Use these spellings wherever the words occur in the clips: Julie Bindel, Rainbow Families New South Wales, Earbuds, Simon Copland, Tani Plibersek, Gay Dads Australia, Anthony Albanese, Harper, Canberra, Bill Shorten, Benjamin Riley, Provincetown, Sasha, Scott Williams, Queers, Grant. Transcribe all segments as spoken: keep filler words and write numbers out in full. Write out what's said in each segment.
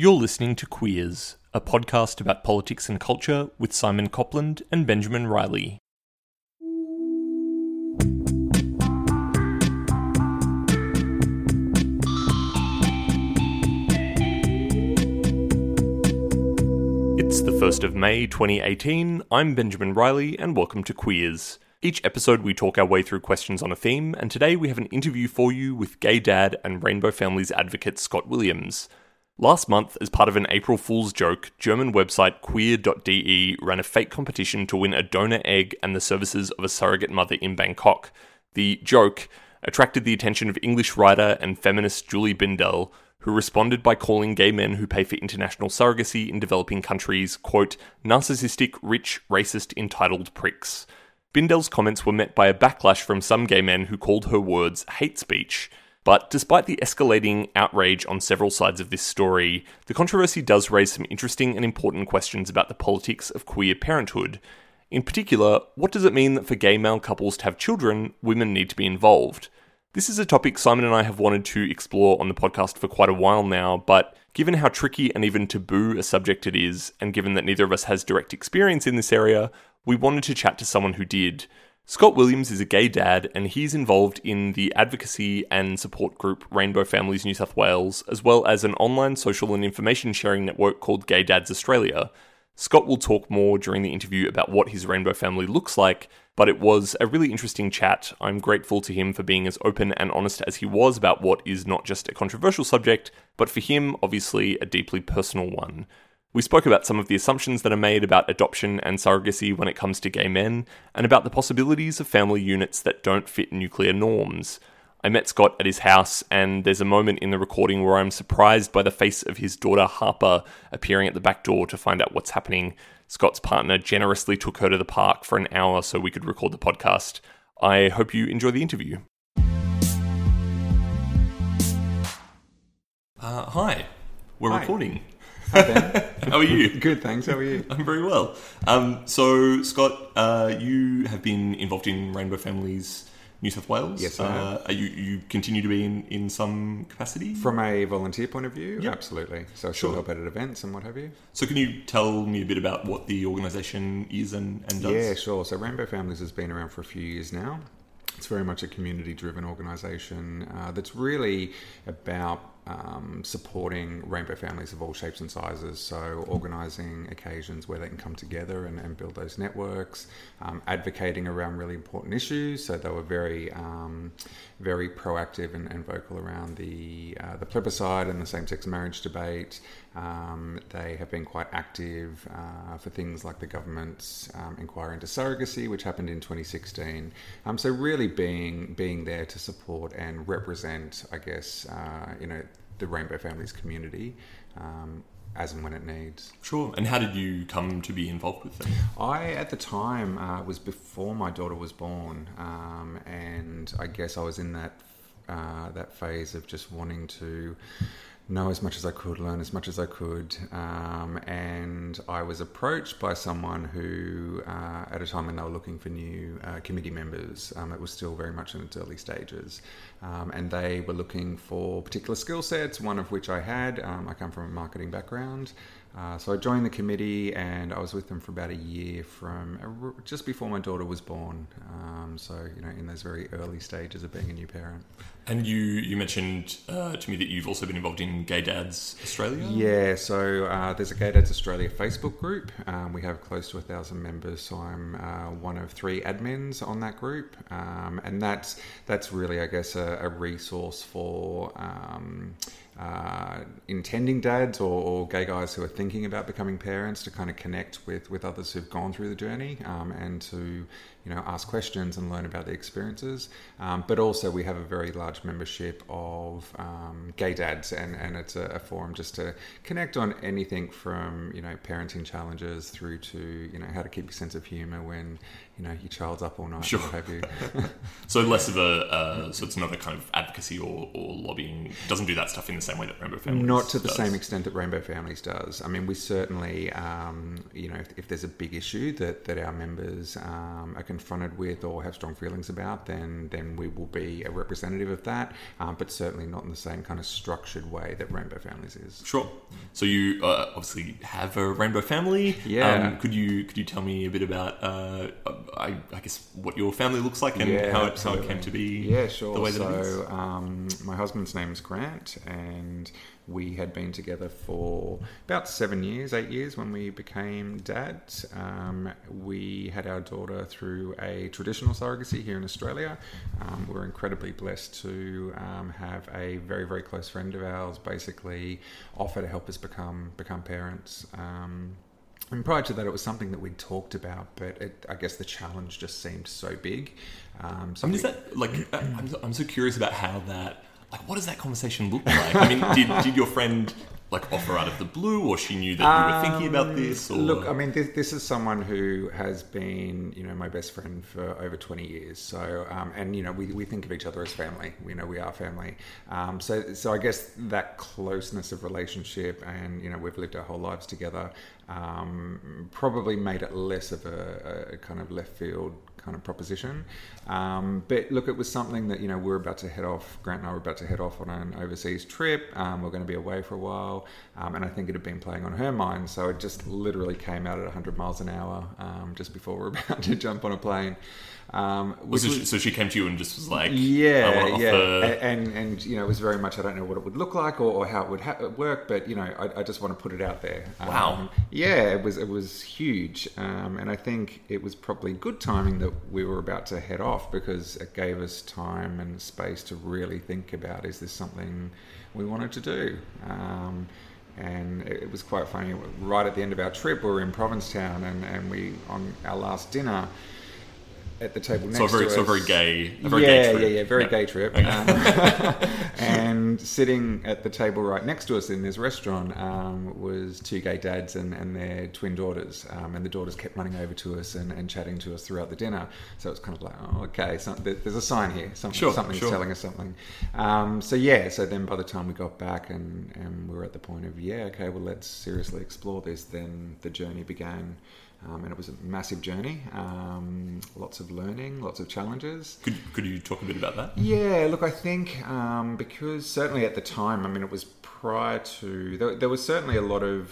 You're listening to Queers, a podcast about politics and culture with Simon Copland and Benjamin Riley. It's the first of May twenty eighteen, I'm Benjamin Riley and welcome to Queers. Each episode we talk our way through questions on a theme, and today we have an interview for you with Gay Dad and Rainbow Families advocate Scott Williams. Last month, as part of an April Fool's joke, German website queer dot d e ran a fake competition to win a donor egg and the services of a surrogate mother in Bangkok. The joke attracted the attention of English writer and feminist Julie Bindel, who responded by calling gay men who pay for international surrogacy in developing countries, quote, narcissistic, rich, racist, entitled pricks. Bindel's comments were met by a backlash from some gay men who called her words hate speech. But despite the escalating outrage on several sides of this story, the controversy does raise some interesting and important questions about the politics of queer parenthood. In particular, what does it mean that for gay male couples to have children, women need to be involved? This is a topic Simon and I have wanted to explore on the podcast for quite a while now, but given how tricky and even taboo a subject it is, and given that neither of us has direct experience in this area, we wanted to chat to someone who did. Scott Williams is a gay dad, and he's involved in the advocacy and support group Rainbow Families New South Wales, as well as an online social and information sharing network called Gay Dads Australia. Scott will talk more during the interview about what his rainbow family looks like, but it was a really interesting chat. I'm grateful to him for being as open and honest as he was about what is not just a controversial subject, but for him, obviously, a deeply personal one. We spoke about some of the assumptions that are made about adoption and surrogacy when it comes to gay men, and about the possibilities of family units that don't fit nuclear norms. I met Scott at his house, and there's a moment in the recording where I'm surprised by the face of his daughter Harper appearing at the back door to find out what's happening. Scott's partner generously took her to the park for an hour so we could record the podcast. I hope you enjoy the interview. Uh, hi, we're hi. recording. Hi Ben. How are you? Good, thanks. How are you? I'm very well. Um, so, Scott, uh, you have been involved in Rainbow Families New South Wales. Yes, I uh, have. Are you, you continue to be in, in some capacity? From a volunteer point of view? Yep. Absolutely. So I still sure. help out at events and what have you. So can you tell me a bit about what the organisation is and, and does? Yeah, sure. So Rainbow Families has been around for a few years now. It's very much a community-driven organisation uh, that's really about Um, supporting rainbow families of all shapes and sizes, so organising occasions where they can come together and, and build those networks, um, advocating around really important issues. So they were very um, very proactive and, and vocal around the uh, the plebiscite and the same-sex marriage debate. Um, they have been quite active uh, for things like the government's um, inquiry into surrogacy, which happened in twenty sixteen. Um, so really being being there to support and represent, I guess, uh, you know, the Rainbow Families community um, as and when it needs. Sure. And how did you come to be involved with them? I, at the time, uh, was before my daughter was born. Um, and I guess I was in that uh, that phase of just wanting to know as much as I could, learn as much as I could. Um, and I was approached by someone who, uh, at a time when they were looking for new uh, committee members, um, it was still very much in its early stages. Um, and they were looking for particular skill sets, one of which I had. Um, I come from a marketing background. Uh, so I joined the committee and I was with them for about a year from a, just before my daughter was born. Um, so, you know, in those very early stages of being a new parent. And you, you mentioned uh, to me that you've also been involved in Gay Dads Australia? Yeah, so uh, there's a Gay Dads Australia Facebook group. Um, we have close to a thousand members, so I'm uh, one of three admins on that group. Um, and that's that's really, I guess, a, a resource for... Um, Uh, intending dads or, or gay guys who are thinking about becoming parents, to kind of connect with, with others who've gone through the journey, um, and to, you know, ask questions and learn about the experiences. Um, but also we have a very large membership of um, gay dads, and, and it's a, a forum just to connect on anything from, you know, parenting challenges through to, you know, how to keep your sense of humour when, you know, your child's up all night. Sure. What have you. So less of a, uh, so it's not a kind of advocacy or, or lobbying. It doesn't do that stuff in the same way that Rainbow Families Not to the does. Same extent that Rainbow Families does. I mean, we certainly, um, you know, if, if there's a big issue that, that our members um, are confronted with or have strong feelings about, then then we will be a representative of that, um, but certainly not in the same kind of structured way that Rainbow Families is. Sure. So you uh, obviously have a Rainbow Family. Yeah. Um, could you could you tell me a bit about, uh, I, I guess, what your family looks like and yeah, how, it, how it came to be? Yeah, sure. The way that so it is? Um, my husband's name is Grant, and And we had been together for about seven years, eight years when we became dads. Um, we had our daughter through a traditional surrogacy here in Australia. Um, we were incredibly blessed to um, have a very, very close friend of ours basically offer to help us become become parents. Um, and prior to that, it was something that we'd talked about, but it, I guess the challenge just seemed so big. Um, so I mean, is that, like, I'm, I'm so curious about how that... Like, what does that conversation look like? I mean, did did your friend, like, offer out of the blue, or she knew that you were thinking about this? Or... Look, I mean, this, this is someone who has been, you know, my best friend for over twenty years. So, um, and, you know, we, we think of each other as family. We know we are family. Um, so, so I guess that closeness of relationship and, you know, we've lived our whole lives together, um, probably made it less of a, a kind of left field kind of proposition. Um, but look, it was something that, you know, we're about to head off, Grant and I were about to head off on an overseas trip. Um, we're going to be away for a while. Um, and I think it had been playing on her mind. So it just literally came out at one hundred miles an hour um, just before we're about to jump on a plane. Um, was was, so she came to you and just was like, yeah, I want to offer... yeah. And, and, you know, it was very much, I don't know what it would look like or, or how it would ha- work, but, you know, I, I just want to put it out there. Um, wow. Yeah, it was, it was huge. Um, and I think it was probably good timing that we were about to head off, because it gave us time and space to really think about, is this something we wanted to do? Um, and it was quite funny. Right at the end of our trip, we were in Provincetown and, and we, on our last dinner... at the table next so very, to us. So very gay. A very yeah, gay trip. Yeah, yeah, very yeah. gay trip. Okay. Um, and sitting at the table right next to us in this restaurant um, was two gay dads and, and their twin daughters. Um, and the daughters kept running over to us and, and chatting to us throughout the dinner. So it's kind of like, oh, okay, some, there's a sign here. Something, sure, something's sure. telling us something. Um, so yeah, so then by the time we got back and, and we were at the point of, yeah, okay, well, let's seriously explore this, then the journey began. Um, and it was a massive journey, um, lots of learning, lots of challenges. Could could you talk a bit about that? Yeah, look, I think um, because certainly at the time, I mean, it was prior to... There, there was certainly a lot of,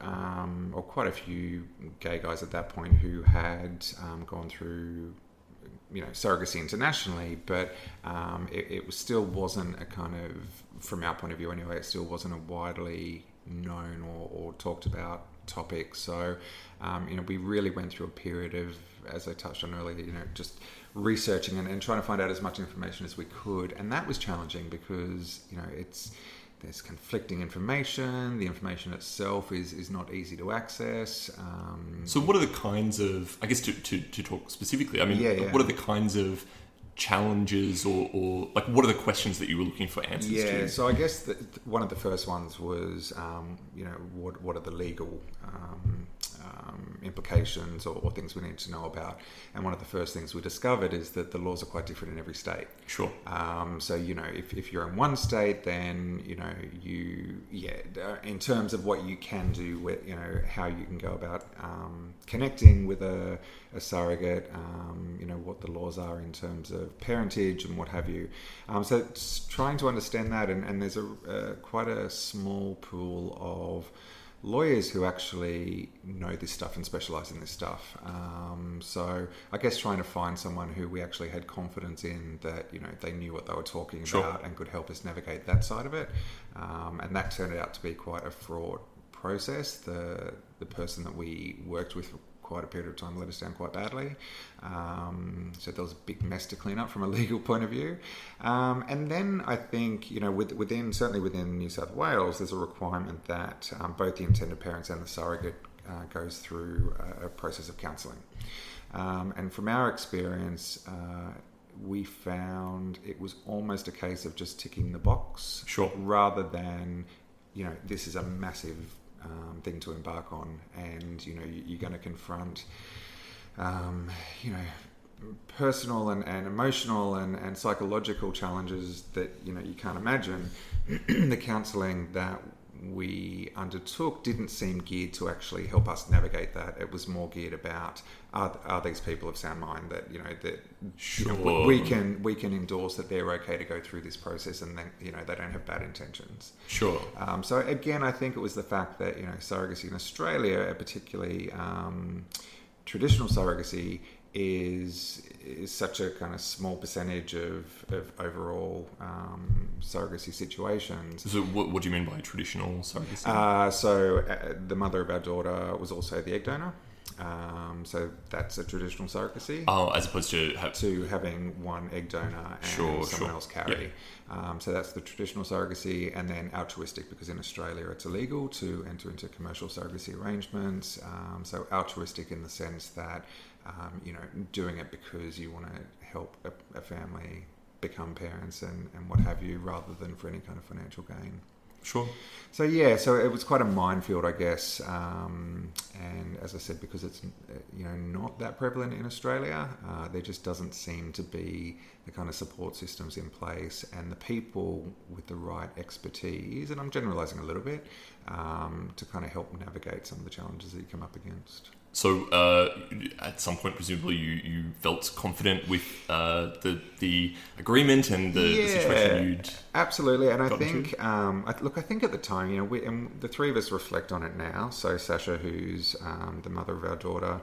um, or quite a few gay guys at that point who had um, gone through... you know, surrogacy internationally, but um, it, it was still wasn't a kind of, from our point of view anyway, it still wasn't a widely known or, or talked about topic. So, um, you know, we really went through a period of, as I touched on earlier, you know, just researching and, and trying to find out as much information as we could. And that was challenging because, you know, it's, there's conflicting information. The information itself is, is not easy to access. Um, so what are the kinds of, I guess to, to, to talk specifically, I mean, yeah, yeah. what are the kinds of challenges or, or like what are the questions that you were looking for answers yeah, to? Yeah, so I guess the, one of the first ones was, um, you know, what what are the legal um, um, implications or, or things we need to know about? And one of the first things we discovered is that the laws are quite different in every state. Sure. Um, so, you know, if, if you're in one state, then, you know, you, yeah, in terms of what you can do with, you know, how you can go about um, connecting with a, a surrogate, um, you know, what the laws are in terms of parentage and what have you. Um, so it's trying to understand that, and, and there's a uh, quite a small pool of lawyers who actually know this stuff and specialise in this stuff. Um, so I guess trying to find someone who we actually had confidence in, that, you know, they knew what they were talking sure. about and could help us navigate that side of it. Um, and that turned out to be quite a fraught process. The the person that we worked with for quite a period of time let us down quite badly. Um, so there was a big mess to clean up from a legal point of view. Um, and then I think, you know, with, within, certainly within New South Wales, there's a requirement that um, both the intended parents and the surrogate uh, goes through a, a process of counselling. Um, and from our experience, uh, we found it was almost a case of just ticking the box sure. rather than, you know, this is a massive Um, thing to embark on, and you know you, you're going to confront um, you know personal and, and emotional and, and psychological challenges that you know you can't imagine. The counselling that we undertook didn't seem geared to actually help us navigate that. It was more geared about are, are these people of sound mind that you know that sure. you know, we, we can we can endorse that they're okay to go through this process, and then you know they don't have bad intentions. Sure. Um, so again, I think it was the fact that you know surrogacy in Australia, particularly um, traditional surrogacy, is is such a kind of small percentage of, of overall um, surrogacy situations. So what, what do you mean by traditional surrogacy? Uh, so uh, the mother of our daughter was also the egg donor. Um, so that's a traditional surrogacy. Oh, as opposed to... Ha- to having one egg donor and sure, someone sure. else carry. Yeah. Um, so that's the traditional surrogacy, and then altruistic, because in Australia it's illegal to enter into commercial surrogacy arrangements. Um, so altruistic in the sense that Um, you know, doing it because you want to help a, a family become parents and, and what have you, rather than for any kind of financial gain. Sure. So yeah, so it was quite a minefield, I guess. Um, and as I said, because it's you know not that prevalent in Australia, uh, there just doesn't seem to be the kind of support systems in place and the people with the right expertise. And I'm generalising a little bit um, to kind of help navigate some of the challenges that you come up against. So, uh, at some point, presumably, you, you felt confident with uh, the the agreement and the, yeah, the situation you'd absolutely. And I think, um, I, look, I think at the time, you know, we, and the three of us reflect on it now. So, Sasha, who's um, the mother of our daughter,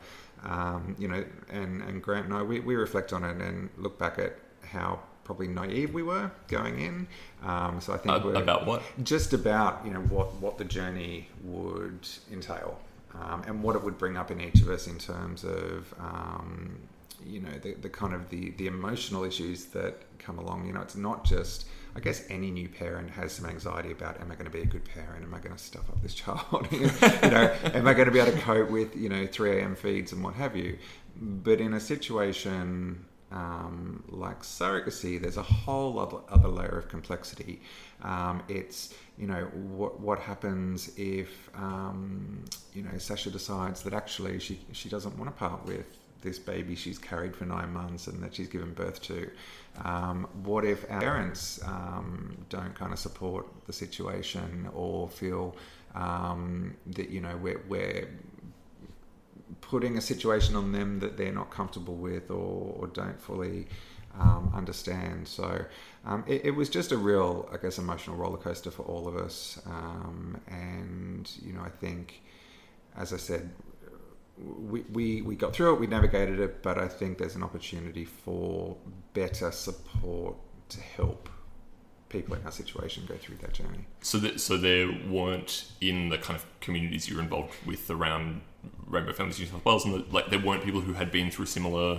um, you know, and, and Grant and I, we, we reflect on it and look back at how probably naive we were going in. Um, so I think uh, we're about what just about you know what, what the journey would entail. Um, and what it would bring up in each of us in terms of, um, you know, the, the kind of the, the emotional issues that come along. You know, it's not just, I guess any new parent has some anxiety about, am I going to be a good parent? Am I going to stuff up this child? you know, am I going to be able to cope with, you know, three a.m. feeds and what have you? But in a situation um, like surrogacy, there's a whole other, other layer of complexity. Um, it's... You know, what what happens if, um, you know, Sasha decides that actually she, she doesn't want to part with this baby she's carried for nine months and that she's given birth to? Um, what if our parents um, don't kind of support the situation or feel um, that, you know, we're, we're putting a situation on them that they're not comfortable with or, or don't fully... Um, understand. So um, it, it was just a real, I guess, emotional roller coaster for all of us. Um, and you know, I think, as I said, we, we we got through it, we navigated it, but I think there's an opportunity for better support to help people in our situation go through that journey. So, that, so there weren't in the kind of communities you were involved with around Rainbow Families New South Wales, and the, like there weren't people who had been through similar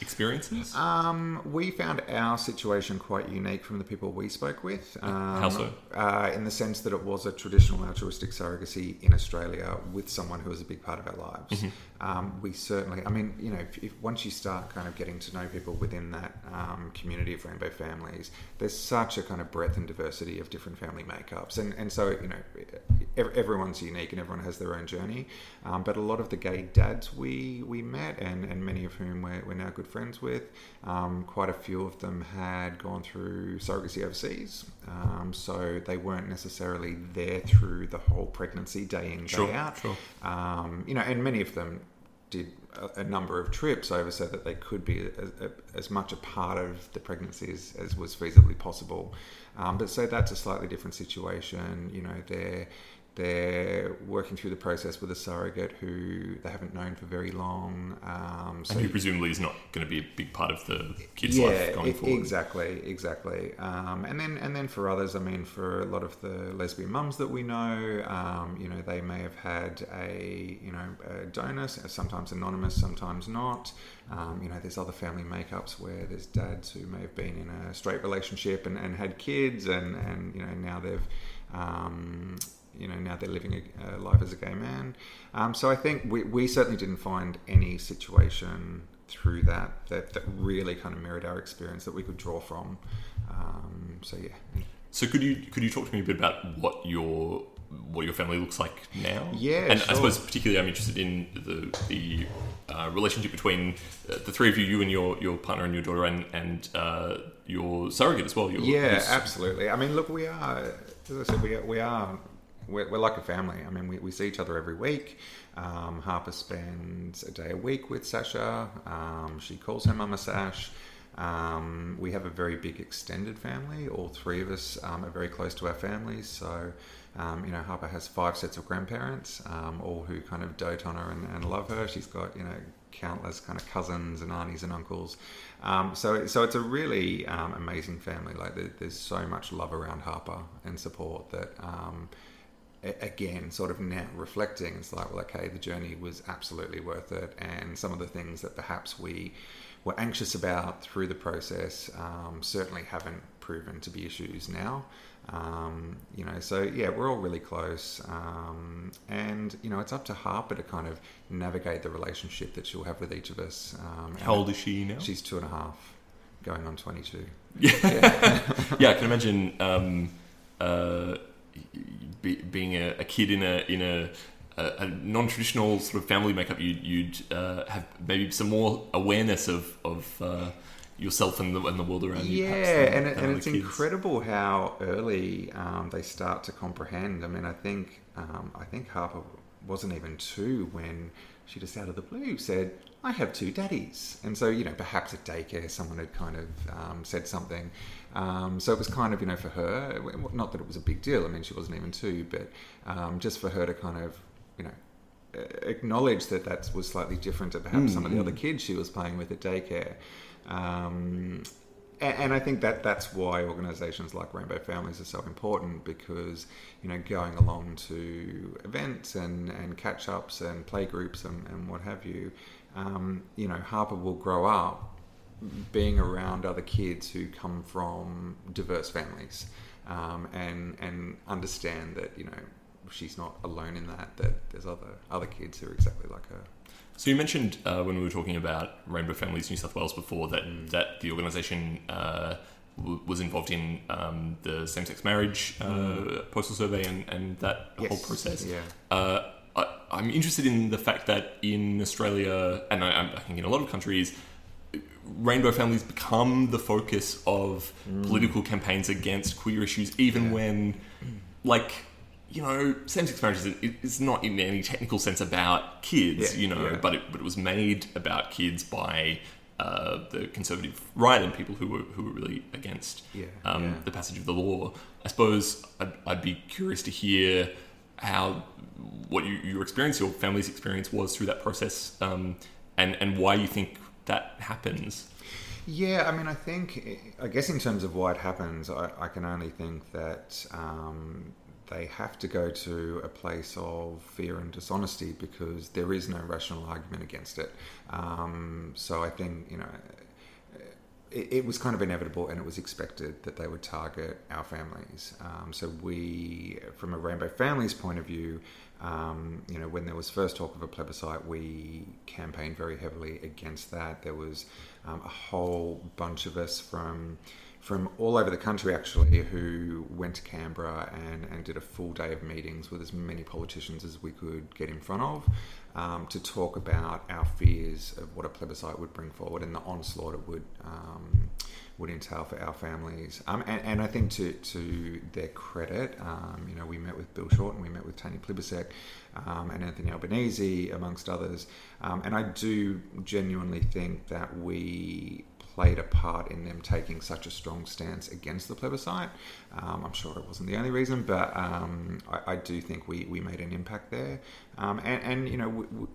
experiences? Um, we found our situation quite unique from the people we spoke with. Um, How so? Uh, in the sense that it was a traditional altruistic surrogacy in Australia with someone who was a big part of our lives. Mm-hmm. Um, we certainly, I mean, you know, if, if once you start kind of getting to know people within that um, community of Rainbow Families, there's such a kind of breadth and diversity of different family makeups. And, and so, you know, everyone's unique and everyone has their own journey. Um, but a lot of the gay dads we, we met, and, and many of whom we're, we're now good friends with, um, quite a few of them had gone through surrogacy overseas, um, so they weren't necessarily there through the whole pregnancy day in, day sure, out. Sure. Um, you know, and many of them did a, a number of trips over so that they could be a, a, as much a part of the pregnancy as, as was feasibly possible. Um, but so that's a slightly different situation. You know, they're... They're working through the process with a surrogate who they haven't known for very long. Um, so and who presumably is not going to be a big part of the kid's yeah, life going it, forward. Exactly, exactly. Um, and then and then for others, I mean, for a lot of the lesbian mums that we know, um, you know, they may have had a, you know, a donor, sometimes anonymous, sometimes not. Um, you know, there's other family makeups where there's dads who may have been in a straight relationship and, and had kids and, and, you know, now they've... Um, you know, now they're living a, a life as a gay man. Um, so I think we, we certainly didn't find any situation through that, that that really kind of mirrored our experience that we could draw from. Um, so yeah. So could you could you talk to me a bit about what your what your family looks like now? Yeah, and sure. I suppose particularly I'm interested in the the uh, relationship between uh, the three of you, you and your your partner and your daughter, and and uh, your surrogate as well. Your, yeah, your... absolutely. I mean, look, we are, as I said, we are, we are. We're, we're like a family. I mean, we, we see each other every week. Um, Harper spends a day a week with Sasha. Um, she calls her mama Sash. Um, we have a very big extended family. All three of us um, are very close to our families. So, um, you know, Harper has five sets of grandparents, um, all who kind of dote on her and, and love her. She's got, you know, countless kind of cousins and aunties and uncles. Um, so, so it's a really um, amazing family. Like there, there's so much love around Harper and support that... Um, again, sort of now reflecting, it's like, well, okay, the journey was absolutely worth it, and some of the things that perhaps we were anxious about through the process um, certainly haven't proven to be issues now. Um, you know, so yeah, we're all really close, um, and you know, it's up to Harper to kind of navigate the relationship that she'll have with each of us. Um, How old is she now? She's two and a half, going on twenty-two. Yeah, yeah. yeah I can imagine. Um, uh, Be, being a, a kid in a in a, a, a non-traditional sort of family makeup, you, you'd uh, have maybe some more awareness of of uh, yourself and the and the world around you. Yeah, perhaps, and, and, and it's kids. Incredible how early um, they start to comprehend. I mean, I think um, I think Harper wasn't even two when she just out of the blue said, "I have two daddies," and so you know, perhaps at daycare, someone had kind of um, said something. Um, so it was kind of, you know, for her, not that it was a big deal. I mean, she wasn't even two, but um, just for her to kind of, you know, acknowledge that that was slightly different to perhaps mm, some of the mm. other kids she was playing with at daycare. Um, and, and I think that that's why organisations like Rainbow Families are so important, because, you know, going along to events and, and catch-ups and play groups and, and what have you, um, you know, Harper will grow up being around other kids who come from diverse families, um, and and understand that, you know, she's not alone in that, that there's other other kids who are exactly like her. So you mentioned uh, when we were talking about Rainbow Families New South Wales before that that the organisation uh, w- was involved in um, the same-sex marriage uh, mm. postal survey and, and that yes. whole process. Yeah. Uh, I, I'm interested in the fact that in Australia, and I, I think in a lot of countries, Rainbow Families become the focus of mm. political campaigns against queer issues, even yeah. when, like, you know, same-sex marriage is, is not in any technical sense about kids, yeah, you know, yeah. but, it, but it was made about kids by uh, the conservative right and people who were who were really against yeah, um, yeah. the passage of the law. I suppose I'd, I'd be curious to hear how what you, your experience, your family's experience was through that process, um, and and why you think that happens. Yeah, I mean, I think, I guess in terms of why it happens, I, I can only think that um, they have to go to a place of fear and dishonesty, because there is no rational argument against it. Um, so I think, you know, it, it was kind of inevitable and it was expected that they would target our families. Um, so we, from a Rainbow Families point of view, Um, you know, when there was first talk of a plebiscite, we campaigned very heavily against that. There was um, a whole bunch of us from from all over the country, actually, who went to Canberra and, and did a full day of meetings with as many politicians as we could get in front of um, to talk about our fears of what a plebiscite would bring forward and the onslaught it would um, would entail for our families. Um, and, and I think to to their credit, um, you know, we met with Bill Shorten, we met with Tani Plibersek um, and Anthony Albanese, amongst others. Um, and I do genuinely think that we played a part in them taking such a strong stance against the plebiscite. Um, I'm sure it wasn't the only reason, but um, I, I do think we, we made an impact there. Um, and, and, you know, we, we,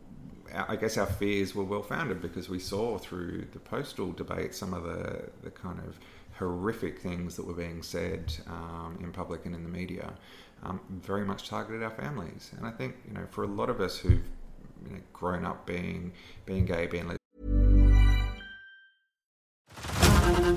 I guess our fears were well-founded, because we saw through the postal debate some of the, the kind of horrific things that were being said um, in public and in the media, um, very much targeted our families. And I think, you know, for a lot of us who've you know, grown up being being gay, being lesbian.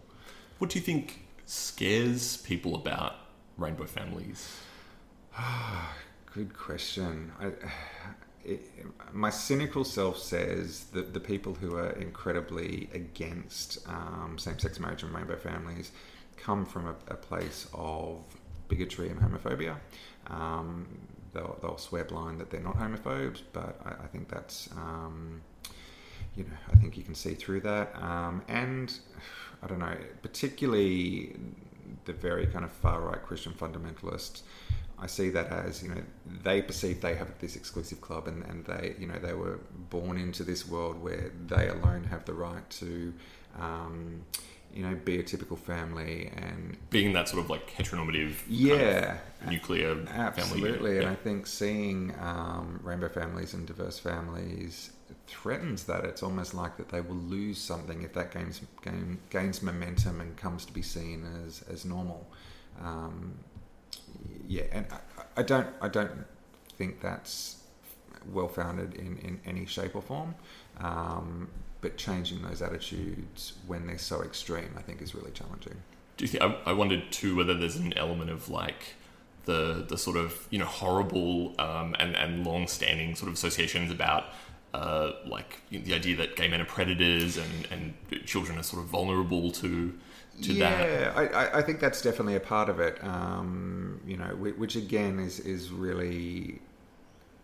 What do you think scares people about Rainbow Families? Good question. I, it, my cynical self says that the people who are incredibly against um, same-sex marriage and Rainbow Families come from a, a place of bigotry and homophobia. Um, they'll, they'll swear blind that they're not homophobes, but I, I think that's, um, you know, I think you can see through that. Um, and I don't know, particularly the very kind of far-right Christian fundamentalists, I see that as, you know, they perceive they have this exclusive club, and, and they, you know, they were born into this world where they alone have the right to... Um, you know, be a typical family and... Being that sort of, like, heteronormative, yeah, kind of nuclear absolutely. family. Absolutely, and yeah. I think seeing um, rainbow families and diverse families threatens that. It's almost like that they will lose something if that gains gain, gains momentum and comes to be seen as, as normal. Um, yeah, and I, I don't I don't think that's well-founded in, in any shape or form. Um But changing those attitudes when they're so extreme, I think, is really challenging. Do you think? I, I wondered too whether there's an element of like the the sort of you know horrible um, and and long-standing sort of associations about uh, like the idea that gay men are predators and and children are sort of vulnerable to. To yeah, that. I, I think that's definitely a part of it. Um, you know, which again is is really.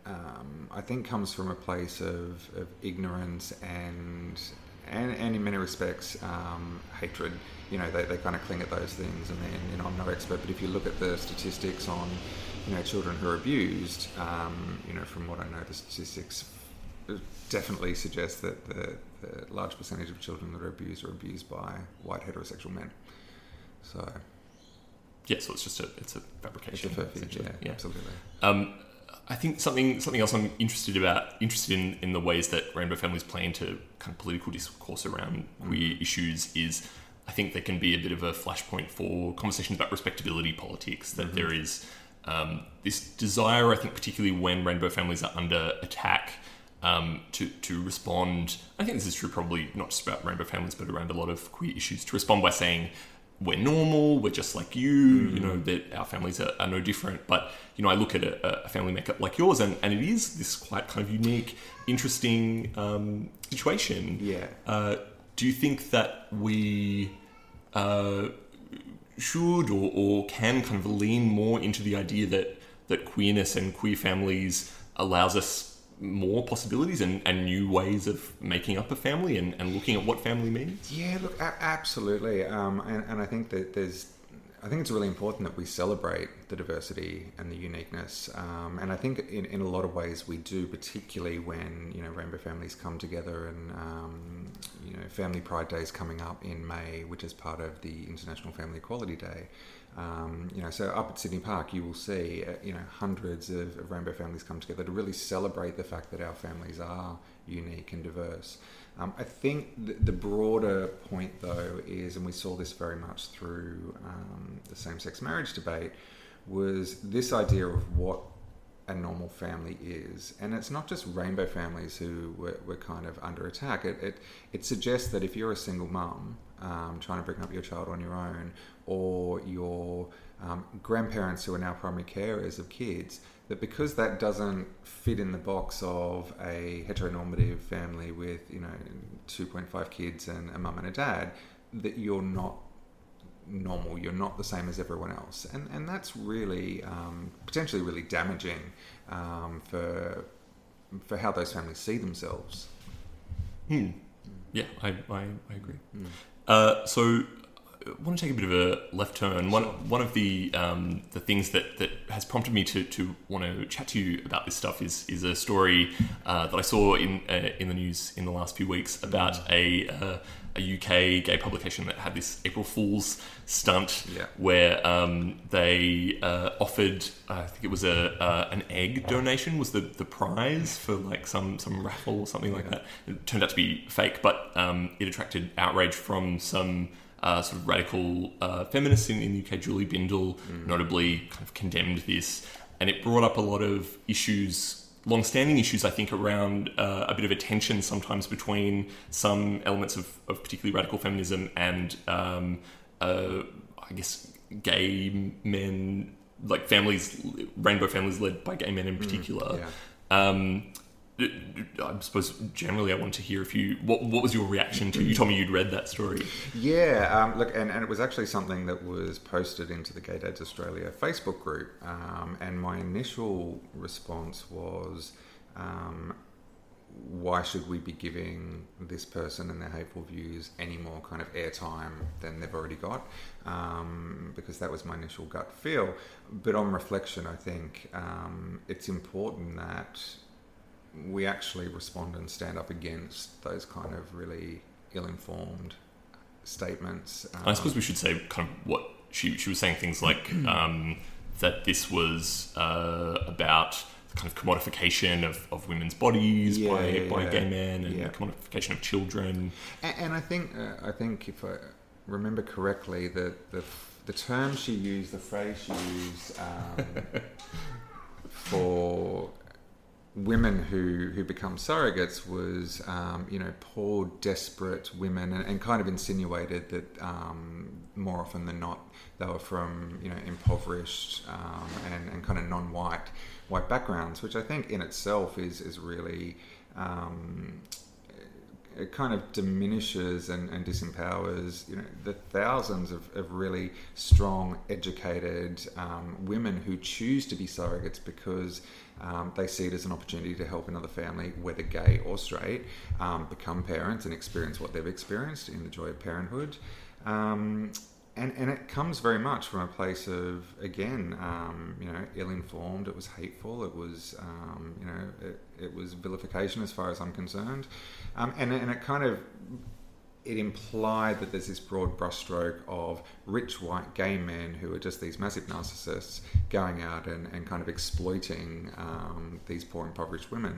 Um, I think comes from a place of, of ignorance and, and and in many respects um, hatred. You know, they, they kind of cling at those things, and then, you know, I'm no expert, but if you look at the statistics on, you know, children who are abused, um, you know, from what I know, the statistics definitely suggest that the, the large percentage of children that are abused are abused by white heterosexual men. So, yeah, so it's just a it's a fabrication. It's a fabrication. Yeah, yeah, absolutely. Um, I think something something else I'm interested about interested in, in the ways that Rainbow Families play into kind of political discourse around mm. queer issues is I think there can be a bit of a flashpoint for conversations about respectability politics, that mm-hmm. there is um, this desire, I think particularly when Rainbow Families are under attack, um, to, to respond. I think this is true probably not just about Rainbow Families but around a lot of queer issues, to respond by saying, we're normal, we're just like you, mm. you know, that our families are, are no different. But, you know, I look at a, a family makeup like yours and, and it is this quite kind of unique, interesting um, situation. Yeah. Uh, do you think that we uh, should or, or can kind of lean more into the idea that, that queerness and queer families allows us more possibilities and, and new ways of making up a family and, and looking at what family means? Yeah, look, a- absolutely. Um, and, and I think that there's, I think it's really important that we celebrate the diversity and the uniqueness. Um, and I think in, in a lot of ways we do, particularly when, you know, rainbow families come together and, um, you know, Family Pride Day is coming up in May, which is part of the International Family Equality Day. Um, you know, so up at Sydney Park, you will see, uh, you know, hundreds of, of rainbow families come together to really celebrate the fact that our families are unique and diverse. Um, I think th- the broader point, though, is, and we saw this very much through um, the same-sex marriage debate, was this idea of what a normal family is. And it's not just rainbow families who were, were kind of under attack. It, it it suggests that if you're a single mum um, trying to bring up your child on your own, or your um, grandparents who are now primary carers of kids, that because that doesn't fit in the box of a heteronormative family with, you know, two point five kids and a mum and a dad, that you're not normal, you're not the same as everyone else. And and that's really, um, potentially really damaging um, for for how those families see themselves. Hmm. Yeah, I, I, I agree. Mm. Uh, so I want to take a bit of a left turn. One one of the um, the things that, that has prompted me to, to want to chat to you about this stuff is is a story uh, that I saw in uh, in the news in the last few weeks about a uh, a U K gay publication that had this April Fool's stunt, yeah, where um, they uh, offered uh, I think it was a uh, an egg donation was the, the prize for like some some raffle or something like yeah. that. It turned out to be fake, but um, it attracted outrage from some Uh, sort of radical uh, feminists in, in the U K. Julie Bindel mm. notably kind of condemned this, and it brought up a lot of issues, long-standing issues, I think, around uh, a bit of a tension sometimes between some elements of, of particularly radical feminism and, um, uh, I guess, gay men, like families, rainbow families led by gay men in particular. Mm, yeah. um, I suppose generally I want to hear if you what what was your reaction to you told me you'd read that story. Yeah, um, look, and, and it was actually something that was posted into the Gay Dads Australia Facebook group, um, and my initial response was, um, why should we be giving this person and their hateful views any more kind of airtime than they've already got? Um, because that was my initial gut feel. But on reflection, I think um, it's important that we actually respond and stand up against those kind of really ill-informed statements. Um, I suppose we should say kind of what she she was saying, things like um, that this was uh, about the kind of commodification of, of women's bodies yeah, by yeah, by yeah. gay men and yeah. the commodification of children. And, and I think uh, I think if I remember correctly, the the the term she used, the phrase she used um, for women who, who become surrogates was, um, you know, poor, desperate women, and, and kind of insinuated that um, more often than not they were from, you know, impoverished um, and, and kind of non-white white backgrounds, which I think in itself is, is really, um, it kind of diminishes and, and disempowers, you know, the thousands of, of really strong, educated um, women who choose to be surrogates because Um, they see it as an opportunity to help another family, whether gay or straight, um, become parents and experience what they've experienced in the joy of parenthood. Um, and, and it comes very much from a place of, again, um, you know, ill-informed, it was hateful, it was, um, you know, it, it was vilification as far as I'm concerned. Um, and, and it kind of, it implied that there's this broad brushstroke of rich white gay men who are just these massive narcissists going out and, and kind of exploiting um, these poor impoverished women.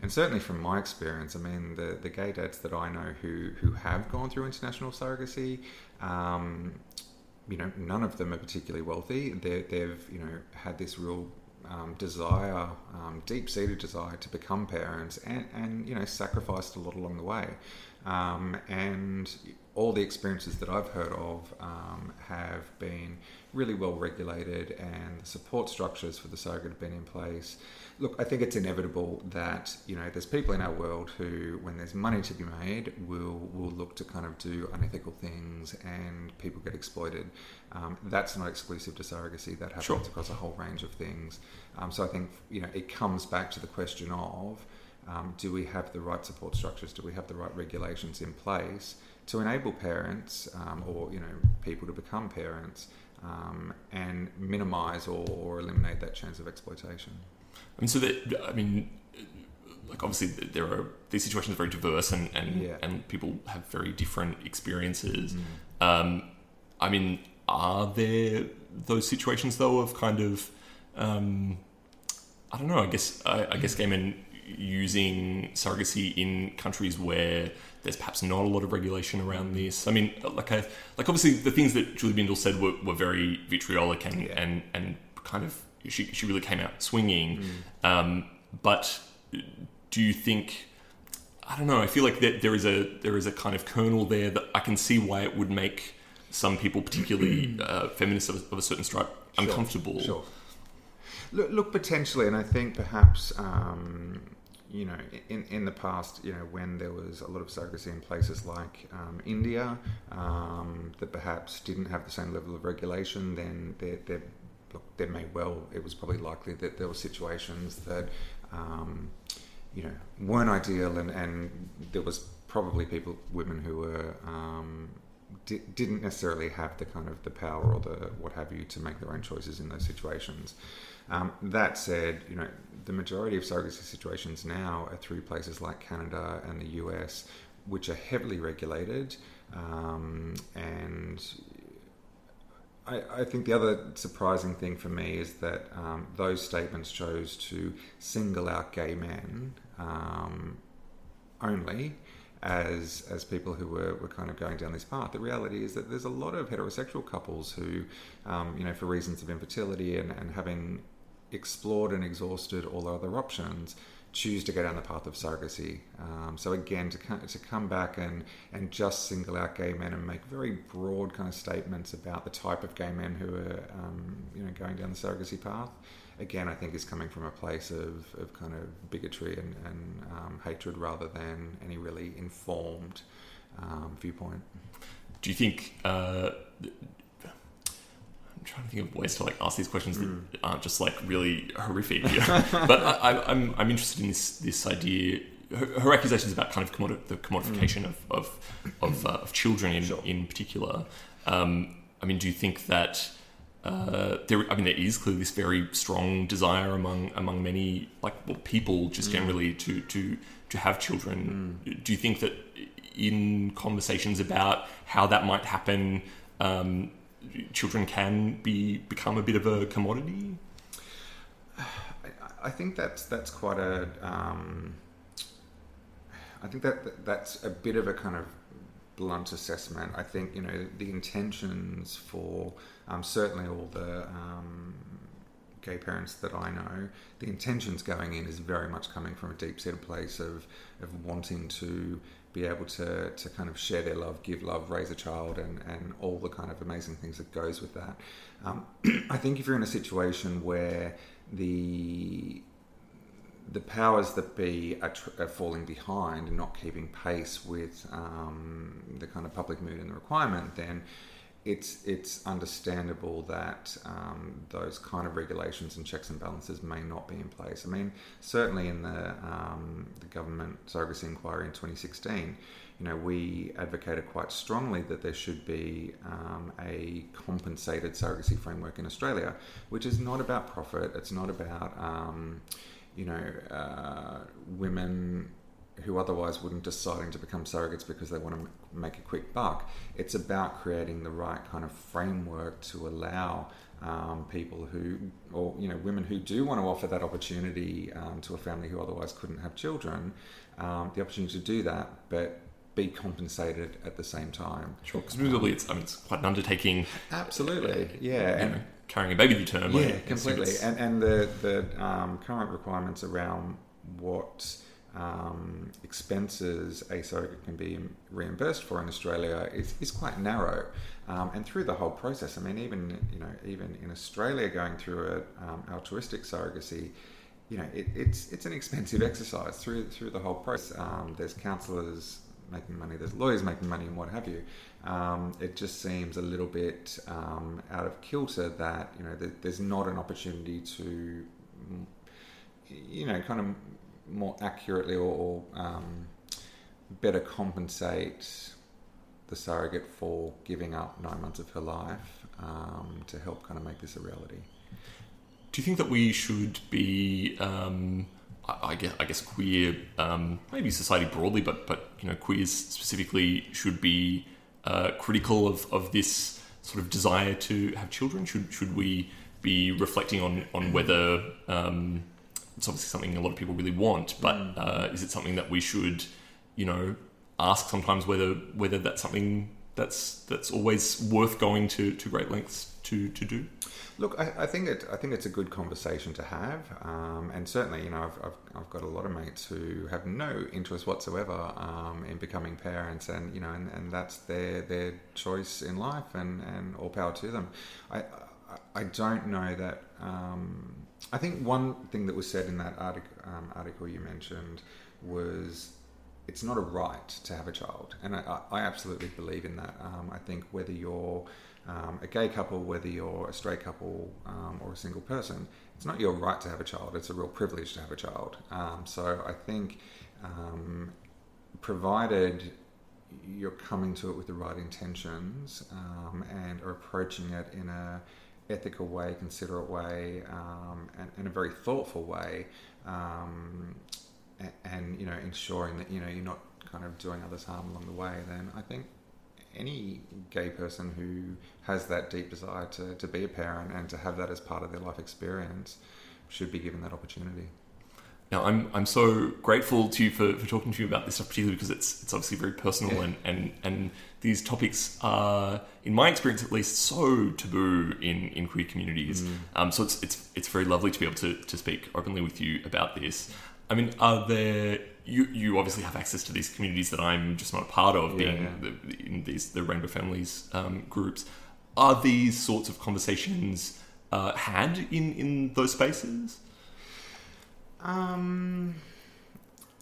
And certainly from my experience, I mean, the, the gay dads that I know who, who have gone through international surrogacy, um, you know, none of them are particularly wealthy. They're, they've, you know, had this real Um, desire, um, deep-seated desire to become parents, and, and you know, sacrificed a lot along the way. Um, and all the experiences that I've heard of um, have been really well regulated, and the support structures for the surrogate have been in place. Look, I think it's inevitable that, you know, there's people in our world who, when there's money to be made, will will look to kind of do unethical things, and people get exploited. Um, that's not exclusive to surrogacy. That happens sure. across a whole range of things. Um, so I think, you know, it comes back to the question of, um, do we have the right support structures? Do we have the right regulations in place to enable parents um, or, you know, people to become parents um, and minimise or, or eliminate that chance of exploitation. And so, that, I mean, like obviously there are these situations are very diverse, and and, yeah. and people have very different experiences. Mm. Um, I mean, are there those situations though of kind of, um, I don't know. I guess I, I guess gay men using surrogacy in countries where there's perhaps not a lot of regulation around this. I mean, like, I, like obviously the things that Julie Bindel said were, were very vitriolic and, yeah. and, and kind of she she really came out swinging. Mm. Um, but do you think? I don't know. I feel like that there is a there is a kind of kernel there that I can see why it would make some people, particularly uh, feminists of, of a certain stripe, uncomfortable. Sure. sure. Look, look, potentially, and I think perhaps, um, you know, in, in the past, you know, when there was a lot of surrogacy in places like um, India, um, that perhaps didn't have the same level of regulation, then there, there, look, there may well, it was probably likely that there were situations that, um, you know, weren't ideal, and, and there was probably people, women who were... Um, Di- didn't necessarily have the kind of the power or the what have you to make their own choices in those situations. Um, that said, you know, the majority of surrogacy situations now are through places like Canada and the U S, which are heavily regulated. Um, and I, I think the other surprising thing for me is that um, those statements chose to single out gay men um, only. As as people who were, were kind of going down this path, the reality is that there's a lot of heterosexual couples who, um, you know, for reasons of infertility and, and having explored and exhausted all other options, choose to go down the path of surrogacy. Um, so again, to come, to come back and, and just single out gay men and make very broad kind of statements about the type of gay men who are, um, you know, going down the surrogacy path, again, I think is coming from a place of, of kind of bigotry and, and um, hatred rather than any really informed um, viewpoint. Do you think... Uh, I'm trying to think of ways to like ask these questions mm. that aren't just like really horrific. You know? But I, I, I'm I'm interested in this this idea... Her, her accusations about kind of commodi- the commodification mm. of of of, uh, of children in, sure. in particular. Um, I mean, do you think that... Uh, there, I mean, there is clearly this very strong desire among among many, like well, people just mm. generally to, to to have children. Mm. Do you think that in conversations about how that might happen, um, children can be become a bit of a commodity? I, I think that's that's quite a. Um, I think that that's a bit of a kind of. Blunt assessment. I think, you know, the intentions for um, certainly all the um, gay parents that I know, the intentions going in is very much coming from a deep-seated place of of wanting to be able to to kind of share their love, give love, raise a child, and and all the kind of amazing things that goes with that. Um, I think if you're in a situation where the the powers that be are, tr- are falling behind and not keeping pace with um, the kind of public mood and the requirement, then it's it's understandable that um, those kind of regulations and checks and balances may not be in place. I mean, certainly in the, um, the government surrogacy inquiry in twenty sixteen, you know, we advocated quite strongly that there should be um, a compensated surrogacy framework in Australia, which is not about profit. It's not about... Um, you know, uh, women who otherwise wouldn't deciding to become surrogates because they want to m- make a quick buck. It's about creating the right kind of framework to allow um, people who, or, you know, women who do want to offer that opportunity um, to a family who otherwise couldn't have children, um, the opportunity to do that, but be compensated at the same time. Sure, because presumably um, it's, I mean, it's quite an undertaking. Absolutely, yeah. yeah. And, carrying a baby to term. Yeah, like, completely. And and the, the um, current requirements around what um, expenses a surrogate can be reimbursed for in Australia is, is quite narrow. Um, and through the whole process, I mean, even you know, even in Australia going through a um, altruistic surrogacy, you know, it, it's it's an expensive exercise through through the whole process. Um, there's counsellors making money, there's lawyers making money and what have you. Um, it just seems a little bit um, out of kilter that, you know, th- there's not an opportunity to, you know, kind of more accurately or, or um, better compensate the surrogate for giving up nine months of her life um, to help kind of make this a reality. Do you think that we should be, um, I, I guess, I guess queer, um, maybe society broadly, but but you know, queers specifically should be uh, critical of, of this sort of desire to have children? Should should we be reflecting on on whether um, it's obviously something a lot of people really want, but uh, is it something that we should, you know, ask sometimes whether whether that's something that's that's always worth going to, to great lengths to to do? Look, I, I think it. I think it's a good conversation to have, um, and certainly, you know, I've, I've I've got a lot of mates who have no interest whatsoever um, in becoming parents, and you know, and, and that's their their choice in life, and, and all power to them. I I, I don't know that. Um, I think one thing that was said in that article um, article you mentioned was, it's not a right to have a child, and I, I absolutely believe in that. Um, I think whether you're Um, a gay couple, whether you're a straight couple um, or a single person, it's not your right to have a child. It's a real privilege to have a child. Um, so I think um, provided you're coming to it with the right intentions um, and are approaching it in a ethical way, considerate way, um, and in a very thoughtful way, um, and, and you know, ensuring that you know you're not kind of doing others harm along the way, then I think any gay person who has that deep desire to, to be a parent and to have that as part of their life experience should be given that opportunity. Now, I'm I'm so grateful to you for, for talking to you about this stuff, particularly because it's it's obviously very personal, yeah. and, and, and these topics are, in my experience at least, so taboo in, in queer communities. Mm. Um, so it's it's it's very lovely to be able to, to speak openly with you about this. I mean, are there... You, you obviously have access to these communities that I'm just not a part of, being yeah, yeah. The, in these the Rainbow Families um, groups. Are these sorts of conversations uh, had in, in those spaces? Um,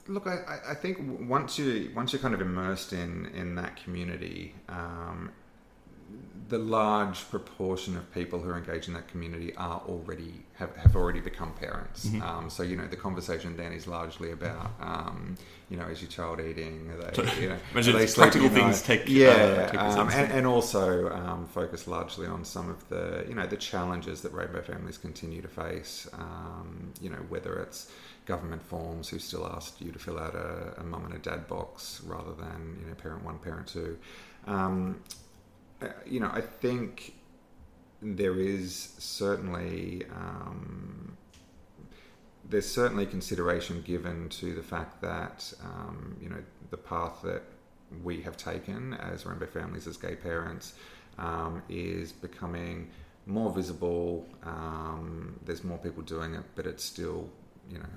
look, I, I think once you once you're kind of immersed in in that community, um, the large proportion of people who are engaged in that community are already have, have already become parents. Mm-hmm. Um, so you know the conversation then is largely about um, you know is your child eating? Are they, you know, imagine are they practical things take yeah, uh, take um, and, and also um, focus largely on some of the you know the challenges that Rainbow Families continue to face. Um, you know whether it's government forms who still ask you to fill out a, a mum and a dad box rather than you know parent one, parent two. Um, Uh, you know, I think there is certainly um, there's certainly consideration given to the fact that um, you know the path that we have taken as Rainbow Families, as gay parents, um, is becoming more visible. Um, there's more people doing it, but it's still you know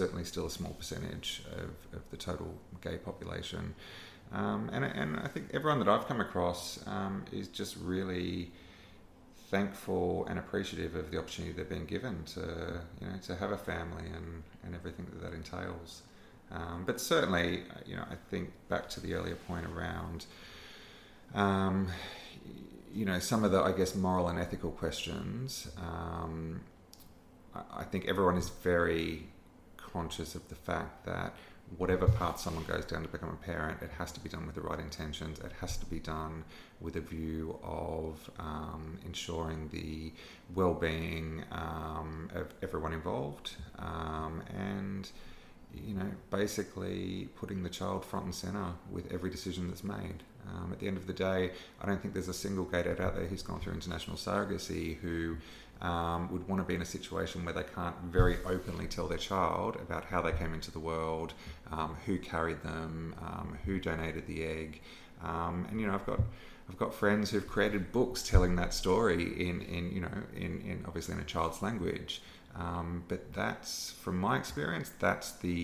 certainly still a small percentage of, of the total gay population. Um, and, and I think everyone that I've come across um, is just really thankful and appreciative of the opportunity they've been given to, you know, to have a family and, and everything that that entails. Um, but certainly, you know, I think back to the earlier point around, um, you know, some of the, I guess, moral and ethical questions. Um, I, I think everyone is very conscious of the fact that whatever path someone goes down to become a parent, it has to be done with the right intentions. It has to be done with a view of um, ensuring the well-being um, of everyone involved, um, and you know, basically putting the child front and center with every decision that's made. Um, at the end of the day, I don't think there's a single gay dad out there who's gone through international surrogacy who Um, would want to be in a situation where they can't very openly tell their child about how they came into the world, um, who carried them, um, who donated the egg, um, and you know I've got I've got friends who've created books telling that story in in you know in, in obviously in a child's language, um, but that's from my experience that's the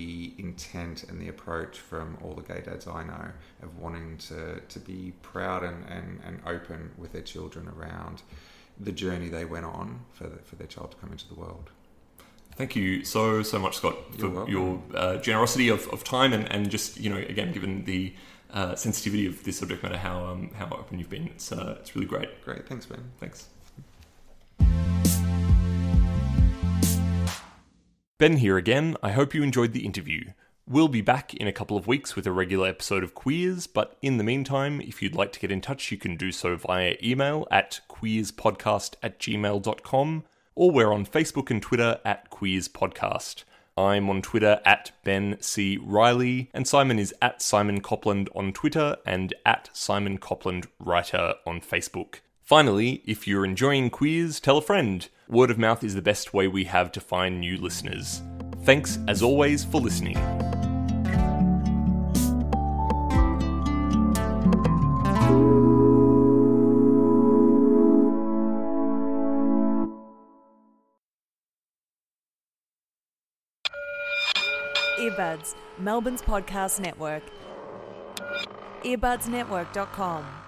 intent and the approach from all the gay dads I know of wanting to to be proud and and, and open with their children around the journey they went on for the, for their child to come into the world. Thank you so, so much, Scott, for your uh, generosity of, of time and, and just, you know, again, given the uh, sensitivity of this subject matter, how um, how open you've been. It's, uh, it's really great. Great. Thanks, Ben. Thanks. Ben here again. I hope you enjoyed the interview. We'll be back in a couple of weeks with a regular episode of Queers, but in the meantime, if you'd like to get in touch, you can do so via email at queerspodcast at gmail dot com, or we're on Facebook and Twitter at Queers Podcast. I'm on Twitter at Ben C. Riley, and Simon is at Simon Copland on Twitter and at Simon Copland Writer on Facebook. Finally, if you're enjoying Queers, tell a friend. Word of mouth is the best way we have to find new listeners. Thanks, as always, for listening. Earbuds, Melbourne's podcast network. earbuds network dot com